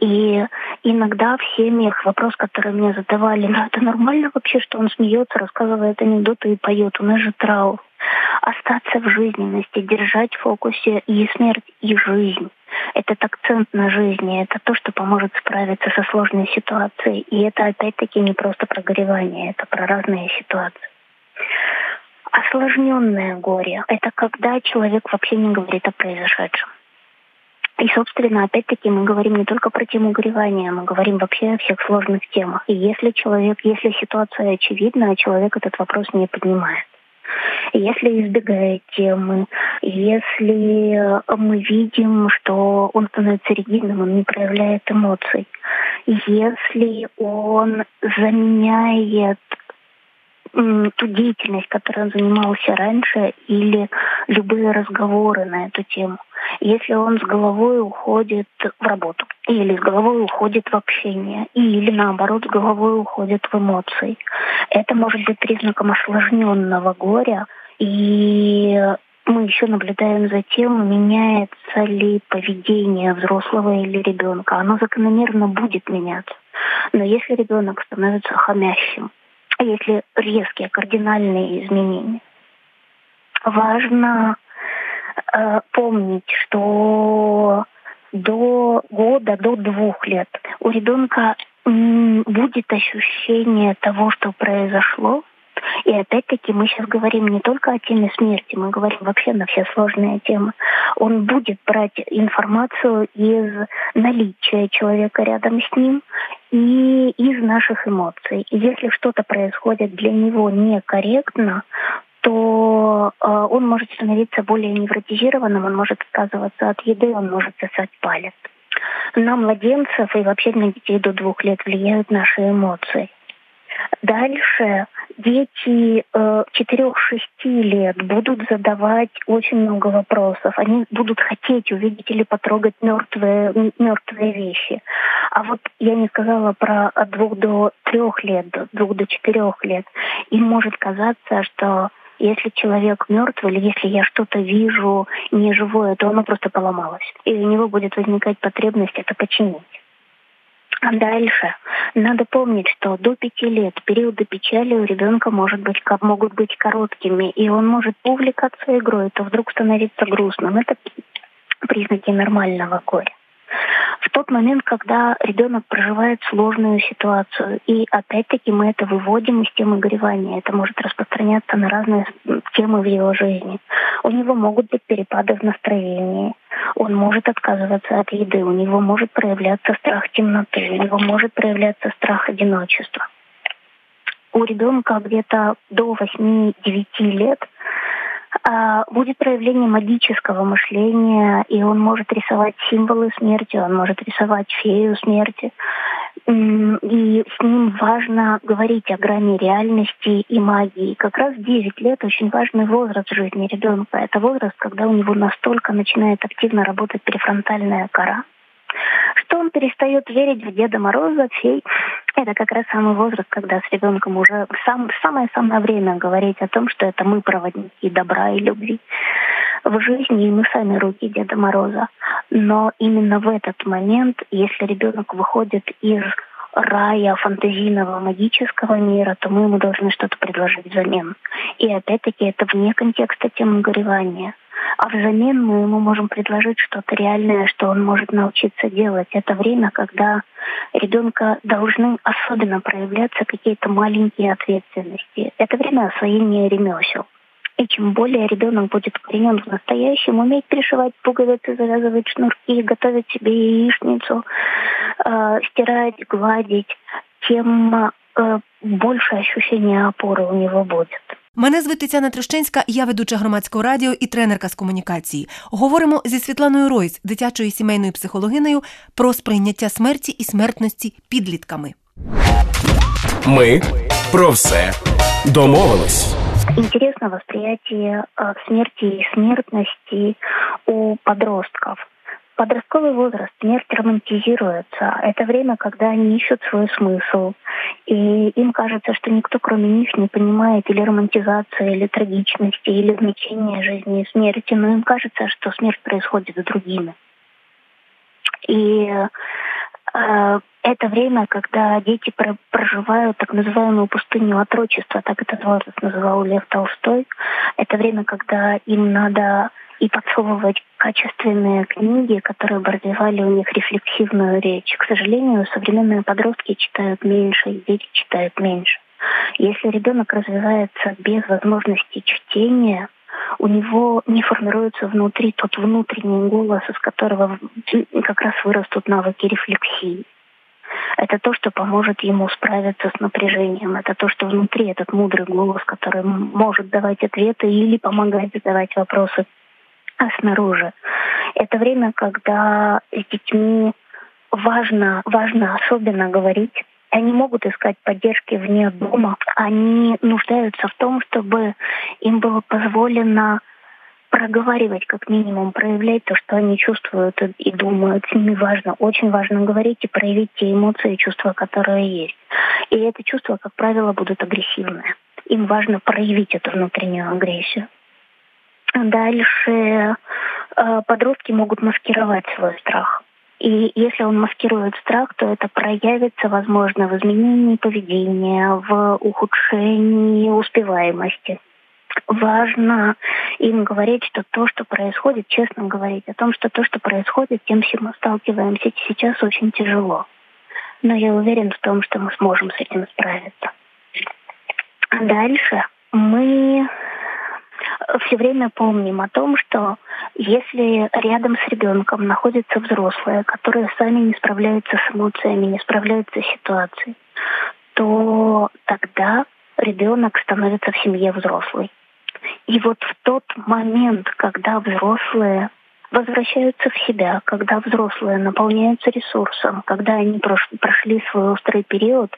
И иногда в семьях вопрос, который мне задавали, ну это нормально вообще, что он смеется, рассказывает анекдоты и поет, у нас же траур. Остаться в жизненности, держать в фокусе и смерть, и жизнь. Этот акцент на жизни, это то, что поможет справиться со сложной ситуацией. И это опять-таки не просто про горевание, это про разные ситуации. Осложненное горе – это когда человек вообще не говорит о произошедшем. И, собственно, опять-таки мы говорим не только про тему горевания, мы говорим вообще о всех сложных темах. И если человек, если ситуация очевидна, а человек этот вопрос не поднимает. Если избегает темы, если мы видим, что он становится ригидным, он не проявляет эмоций, если он заменяет ту деятельность, которой он занимался раньше, или любые разговоры на эту тему. Если он с головой уходит в работу, или с головой уходит в общение, или наоборот, с головой уходит в эмоции. Это может быть признаком осложненного горя, и мы еще наблюдаем за тем, меняется ли поведение взрослого или ребенка. Оно закономерно будет меняться. Но если ребенок становится хомящим, если резкие, кардинальные изменения. Важно э, помнить, что до года, до двух лет у ребенка м- будет ощущение того, что произошло. И опять-таки мы сейчас говорим не только о теме смерти, мы говорим вообще на все сложные темы. Он будет брать информацию из наличия человека рядом с ним и из наших эмоций. И если что-то происходит для него некорректно, то э, он может становиться более невротизированным, он может отказываться от еды, он может сосать палец. На младенцев и вообще на детей до двух лет влияют наши эмоции. Дальше дети э, четырех-шести лет будут задавать очень много вопросов. Они будут хотеть увидеть или потрогать мертвые, мертвые вещи. А вот я не сказала про от двух до трех лет, до двух до четырех лет. Им может казаться, что если человек мертв или если я что-то вижу неживое, то оно просто поломалось. И у него будет возникать потребность это починить. А дальше надо помнить, что до пяти лет периоды печали у ребенка может быть, могут быть короткими, и он может увлекаться игрой, то вдруг становиться грустным. Это признаки нормального горя. В тот момент, когда ребенок проживает сложную ситуацию, и опять-таки мы это выводим из темы горевания, это может распространяться на разные темы в его жизни. У него могут быть перепады в настроении, он может отказываться от еды, у него может проявляться страх темноты, у него может проявляться страх одиночества. У ребенка где-то до восьми-девяти лет будет проявление магического мышления, и он может рисовать символы смерти, он может рисовать фею смерти. И с ним важно говорить о грани реальности и магии. Как раз девять лет очень важный возраст в жизни ребенка. Это возраст, когда у него настолько начинает активно работать префронтальная кора, что он перестает верить в Деда Мороза, фей. Это как раз самый возраст, когда с ребенком уже сам, самое-самое время говорить о том, что это мы проводники добра и любви в жизни, и мы сами руки Деда Мороза. Но именно в этот момент, если ребенок выходит из рая фантазийного магического мира, то мы ему должны что-то предложить взамен. И опять-таки это вне контекста темы горевания. А взамен мы ему можем предложить что-то реальное, что он может научиться делать. Это время, когда ребенка должны особенно проявляться какие-то маленькие ответственности. Это время освоения ремесел. И чем более ребенок будет укоренен в настоящем, уметь пришивать пуговицы, завязывать шнурки, готовить себе яичницу, э, стирать, гладить, тем э, больше ощущения опоры у него будет. Мене звуть Тетяна Трощинська, я ведуча громадського радіо і тренерка з комунікації. Говоримо зі Світланою Ройз, дитячою сімейною психологинею, про сприйняття смерті і смертності підлітками. Ми про все домовились. Интересно восприятие смерти и смертности у подростков. Подростковый возраст, смерть романтизируется. Это время, когда они ищут свой смысл. И им кажется, что никто кроме них не понимает или романтизации, или трагичности, или значения жизни и смерти. Но им кажется, что смерть происходит с другими. И э, это время, когда дети проживают так называемую пустыню отрочества, так этот возраст называл Лев Толстой. Это время, когда им надо и подсовывать качественные книги, которые бы развивали у них рефлексивную речь. К сожалению, современные подростки читают меньше, и дети читают меньше. Если ребенок развивается без возможности чтения, у него не формируется внутри тот внутренний голос, из которого как раз вырастут навыки рефлексии. Это то, что поможет ему справиться с напряжением. Это то, что внутри этот мудрый голос, который может давать ответы или помогать задавать вопросы. А снаружи. Это время, когда с детьми важно, важно особенно говорить. Они могут искать поддержки вне дома. Они нуждаются в том, чтобы им было позволено проговаривать, как минимум, проявлять то, что они чувствуют и думают. С ними важно, очень важно говорить и проявить те эмоции и чувства, которые есть. И эти чувства, как правило, будут агрессивные. Им важно проявить эту внутреннюю агрессию. Дальше подростки могут маскировать свой страх. И если он маскирует страх, то это проявится, возможно, в изменении поведения, в ухудшении успеваемости. Важно им говорить, что то, что происходит, честно говорить о том, что то, что происходит, тем, с чем мы сталкиваемся сейчас, очень тяжело. Но я уверен в том, что мы сможем с этим справиться. Дальше мы все время помним о том, что если рядом с ребенком находятся взрослые, которые сами не справляются с эмоциями, не справляются с ситуацией, то тогда ребенок становится в семье взрослый. И вот в тот момент, когда взрослые возвращаются в себя, когда взрослые наполняются ресурсом, когда они прошли свой острый период.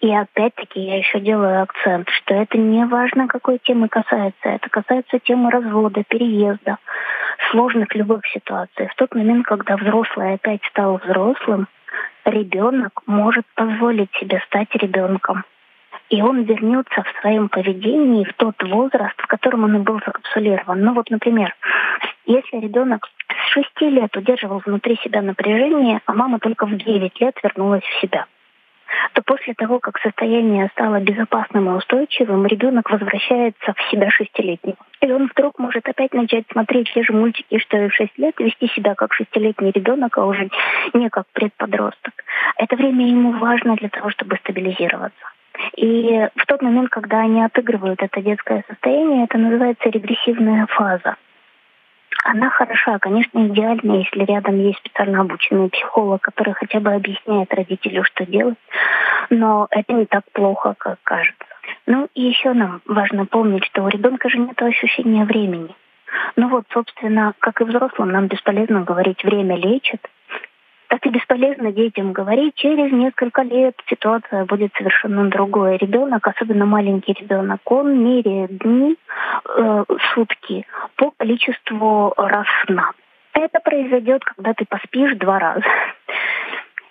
И опять-таки я еще делаю акцент, что это не важно, какой темы касается. Это касается темы развода, переезда, сложных любых ситуаций. В тот момент, когда взрослый опять стал взрослым, ребенок может позволить себе стать ребенком. и он вернется в своем поведении в тот возраст, в котором он и был закапсулирован. Ну вот, например, если ребенок с шести лет удерживал внутри себя напряжение, а мама только в девять лет вернулась в себя, то после того, как состояние стало безопасным и устойчивым, ребенок возвращается в себя шестилетнего. И он вдруг может опять начать смотреть те же мультики, что и в шесть лет, вести себя как шестилетний ребенок, а уже не как предподросток. Это время ему важно для того, чтобы стабилизироваться. И в тот момент, когда они отыгрывают это детское состояние, это называется регрессивная фаза. Она хороша, конечно, идеально, если рядом есть специально обученный психолог, который хотя бы объясняет родителю, что делать, но это не так плохо, как кажется. Ну и еще нам важно помнить, что у ребенка же нет ощущения времени. Ну вот, собственно, как и взрослым, нам бесполезно говорить «время лечит», так и бесполезно детям говорить, через несколько лет ситуация будет совершенно другой. Ребенок, особенно маленький ребенок, он меряет дни, э, сутки по количеству раз сна. Это произойдет, когда ты поспишь два раза,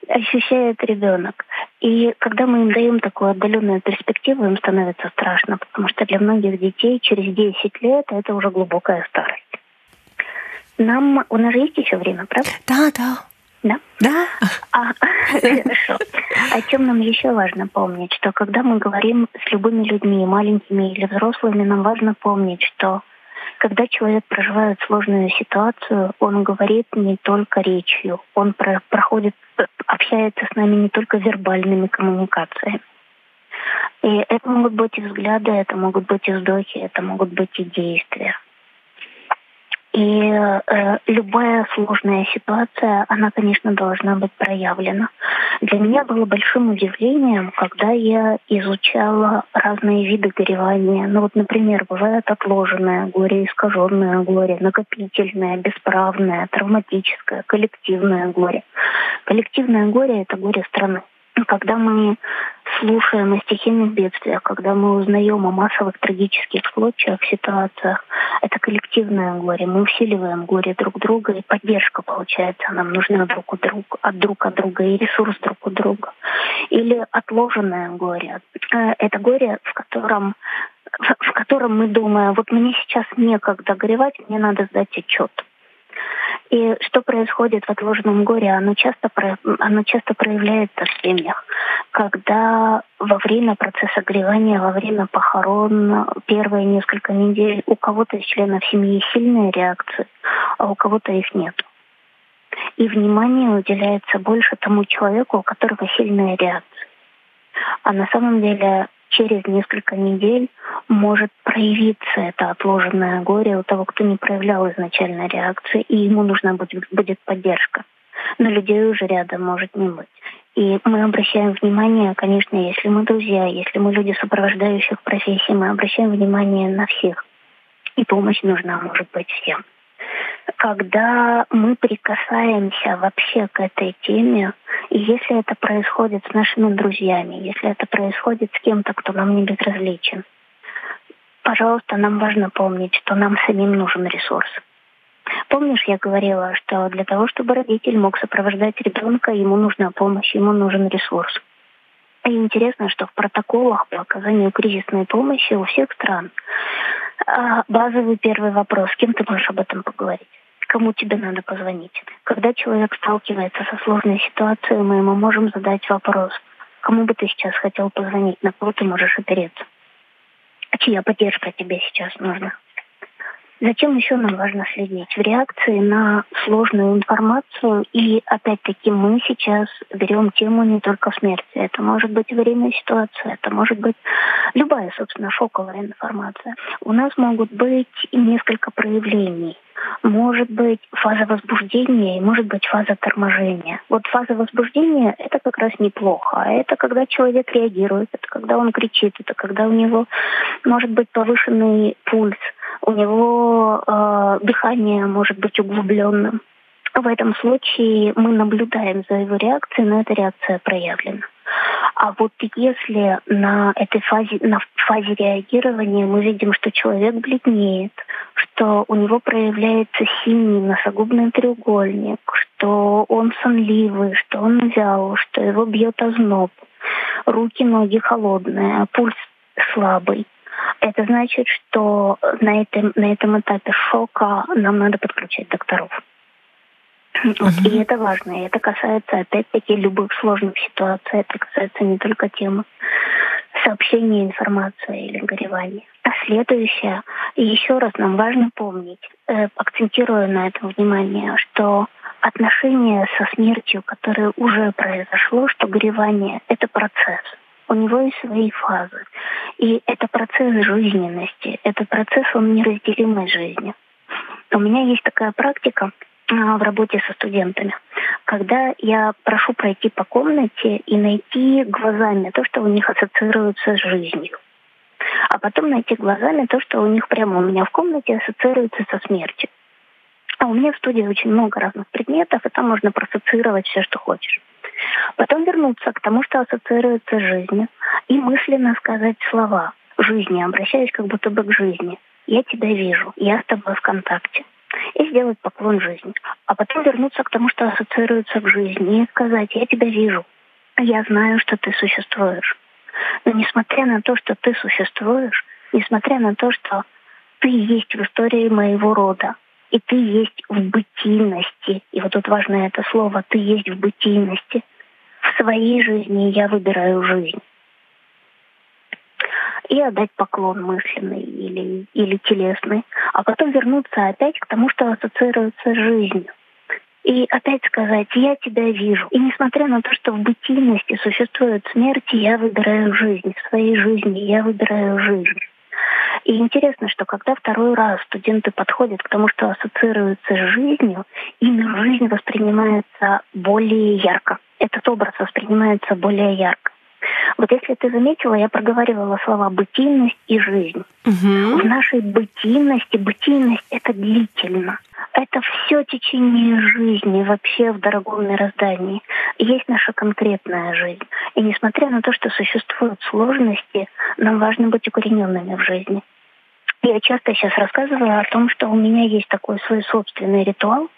ощущает ребенок. И когда мы им даем такую отдаленную перспективу, им становится страшно, потому что для многих детей через десять лет это уже глубокая старость. Нам, у нас же есть еще время, правда? Да, да. Да? Да. А, хорошо. О чем нам еще важно помнить, что когда мы говорим с любыми людьми, маленькими или взрослыми, нам важно помнить, что когда человек проживает сложную ситуацию, он говорит не только речью, он проходит, общается с нами не только вербальными коммуникациями. И это могут быть и взгляды, это могут быть и вздохи, это могут быть и действия. И э, любая сложная ситуация, она, конечно, должна быть проявлена. Для меня было большим удивлением, когда я изучала разные виды горевания. Ну вот, например, бывает отложенное горе, искаженное горе, накопительное, бесправное, травматическое, коллективное горе. Коллективное горе – это горе страны. Когда мы слушаем о стихийных бедствиях, когда мы узнаем о массовых трагических случаях, ситуациях, это коллективное горе. Мы усиливаем горе друг друга, и поддержка, получается, нам нужна друг у друга, от друг от друга, и ресурс друг у друга. Или отложенное горе. Это горе, в котором, в котором мы думаем, вот мне сейчас некогда горевать, мне надо сдать отчет. И что происходит в отложенном горе, оно часто, оно часто проявляется в семьях, когда во время процесса горевания, во время похорон первые несколько недель у кого-то из членов семьи сильные реакции, а у кого-то их нет. И внимание уделяется больше тому человеку, у которого сильные реакции. А на самом деле через несколько недель может проявиться это отложенное горе у того, кто не проявлял изначально реакции, и ему нужна будет, будет поддержка. Но людей уже рядом может не быть. И мы обращаем внимание, конечно, если мы друзья, если мы люди сопровождающих профессий, мы обращаем внимание на всех. И помощь нужна, может быть, всем. Когда мы прикасаемся вообще к этой теме, и если это происходит с нашими друзьями, если это происходит с кем-то, кто нам не безразличен, пожалуйста, нам важно помнить, что нам самим нужен ресурс. Помнишь, я говорила, что для того, чтобы родитель мог сопровождать ребенка, ему нужна помощь, ему нужен ресурс. И интересно, что в протоколах по оказанию кризисной помощи у всех стран базовый первый вопрос: с кем ты можешь об этом поговорить? Кому тебе надо позвонить? Когда человек сталкивается со сложной ситуацией, мы ему можем задать вопрос: кому бы ты сейчас хотел позвонить, на кого ты можешь опереться? А чья поддержка тебе сейчас нужна? Зачем еще нам важно следить? В реакции на сложную информацию, и опять-таки мы сейчас берем тему не только смерти. Это может быть время ситуации, это может быть любая, собственно, шоковая информация. У нас могут быть несколько проявлений. Может быть фаза возбуждения и может быть фаза торможения. Вот фаза возбуждения – это как раз неплохо. Это когда человек реагирует, это когда он кричит, это когда у него может быть повышенный пульс, у него э, дыхание может быть углубленным. В этом случае мы наблюдаем за его реакцией, но эта реакция проявлена. А вот если на этой фазе, на фазе реагирования мы видим, что человек бледнеет, что у него проявляется синий носогубный треугольник, что он сонливый, что он вял, что его бьет озноб, руки, ноги холодные, пульс слабый. Это значит, что на этом, на этом этапе шока нам надо подключать докторов. Вот, угу. И это важно, и это касается, опять-таки, любых сложных ситуаций, это касается не только темы сообщения, информации или горевания. А следующее, и еще раз нам важно помнить, э, акцентируя на этом внимание, что отношения со смертью, которое уже произошло, что горевание – это процесс. У него есть свои фазы. И это процесс жизненности, это процесс, он неразделимой жизни. У меня есть такая практика в работе со студентами, когда я прошу пройти по комнате и найти глазами то, что у них ассоциируется с жизнью. А потом найти глазами то, что у них прямо у меня в комнате ассоциируется со смертью. А у меня в студии очень много разных предметов, и там можно проассоциировать все, что хочешь. Потом вернуться к тому, что ассоциируется с жизнью, и мысленно сказать слова жизни, обращаясь как будто бы к жизни. «Я тебя вижу, я с тобой в контакте». И сделать поклон жизни. А потом вернуться к тому, что ассоциируется к жизни, и сказать «я тебя вижу, я знаю, что ты существуешь». Но несмотря на то, что ты существуешь, несмотря на то, что ты есть в истории моего рода, и ты есть в бытийности, и вот тут важно это слово «ты есть в бытийности», в своей жизни я выбираю жизнь. И отдать поклон мысленный или, или телесный, а потом вернуться опять к тому, что ассоциируется с жизнью. И опять сказать «я тебя вижу». И несмотря на то, что в бытийности существует смерть, я выбираю жизнь. В своей жизни я выбираю жизнь. И интересно, что когда второй раз студенты подходят к тому, что ассоциируется с жизнью, именно жизнь воспринимается более ярко. Этот образ воспринимается более ярко. Вот если ты заметила, я проговаривала слова «бытийность» и «жизнь». Угу. В нашей бытийности, бытийность – это длительно. Это все течение жизни вообще в дорогом мироздании. Есть наша конкретная жизнь. И несмотря на то, что существуют сложности, нам важно быть укорененными в жизни. Я часто сейчас рассказываю о том, что у меня есть такой свой собственный ритуал.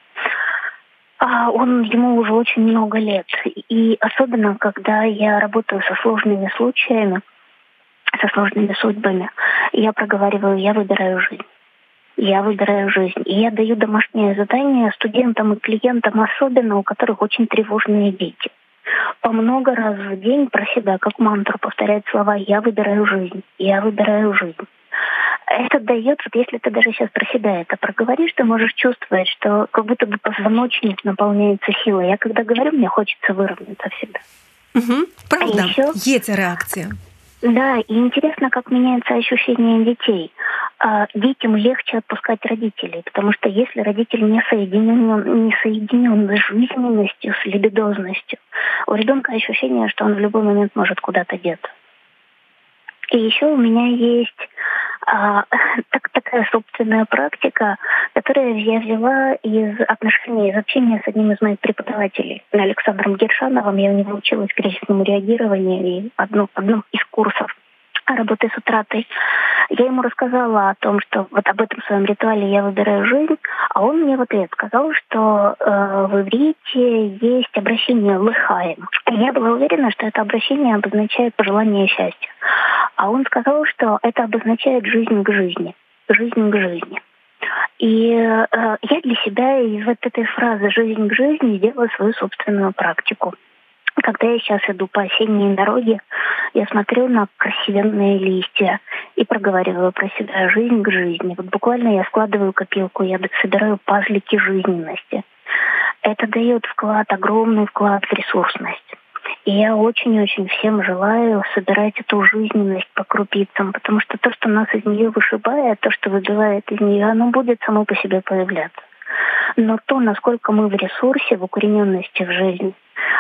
Он ему уже очень много лет. И особенно, когда я работаю со сложными случаями, со сложными судьбами, я проговариваю «я выбираю жизнь». Я выбираю жизнь. И я даю домашнее задание студентам и клиентам, особенно у которых очень тревожные дети. По много раз в день про себя, как мантру, повторять слова «я выбираю жизнь», «я выбираю жизнь». Это дает, вот если ты даже сейчас про себя это проговоришь, ты можешь чувствовать, что как будто бы позвоночник наполняется силой. Я когда говорю, мне хочется выровняться всегда. Угу, правда, а еще... есть реакция. Да, и интересно, как меняется ощущение детей. Детям легче отпускать родителей, потому что если родитель не соединен, не соединен с жизненностью, с либидозностью, у ребенка ощущение, что он в любой момент может куда-то деться. И еще у меня есть а, так, такая собственная практика, которую я взяла из отношений, из общения с одним из моих преподавателей, Александром Гершановым. Я у него училась кризисному реагированию и одно, одном из курсов работы с утратой. Я ему рассказала о том, что вот об этом своем ритуале «Я выбираю жизнь», а он мне в ответ сказал, что э, в иврите есть обращение «лехаим». Я была уверена, что это обращение обозначает пожелание счастья. А он сказал, что это обозначает «жизнь к жизни». «Жизнь к жизни». И э, я для себя из вот этой фразы «жизнь к жизни» сделала свою собственную практику. Когда я сейчас иду по осенней дороге, я смотрю на красивенные листья и проговариваю про себя «жизнь к жизни». Вот буквально я складываю копилку, я собираю пазлики жизненности. Это дает вклад, огромный вклад в ресурсность. И я очень-очень всем желаю собирать эту жизненность по крупицам, потому что то, что нас из нее вышибает, то, что выбивает из нее, оно будет само по себе появляться. Но то, насколько мы в ресурсе, в укорененности в жизни,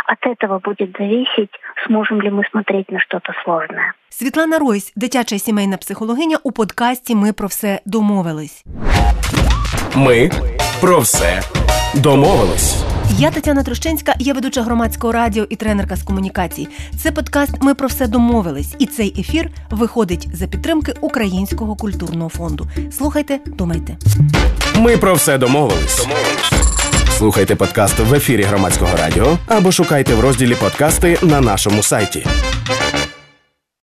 от этого будет зависеть, сможем ли мы смотреть на что-то сложное. Світлана Ройс, дитяча сімейна психологиня, у подкасті «Ми про все домовились». Ми про все домовились. Я Тетяна Трощинська, я ведуча громадського радіо і тренерка з комунікацій. Це подкаст «Ми про все домовились», і цей ефір виходить за підтримки Українського культурного фонду. Слухайте, думайте. «Ми про все домовились». Слухайте подкаст в ефірі громадського радіо або шукайте в розділі «Подкасти» на нашому сайті.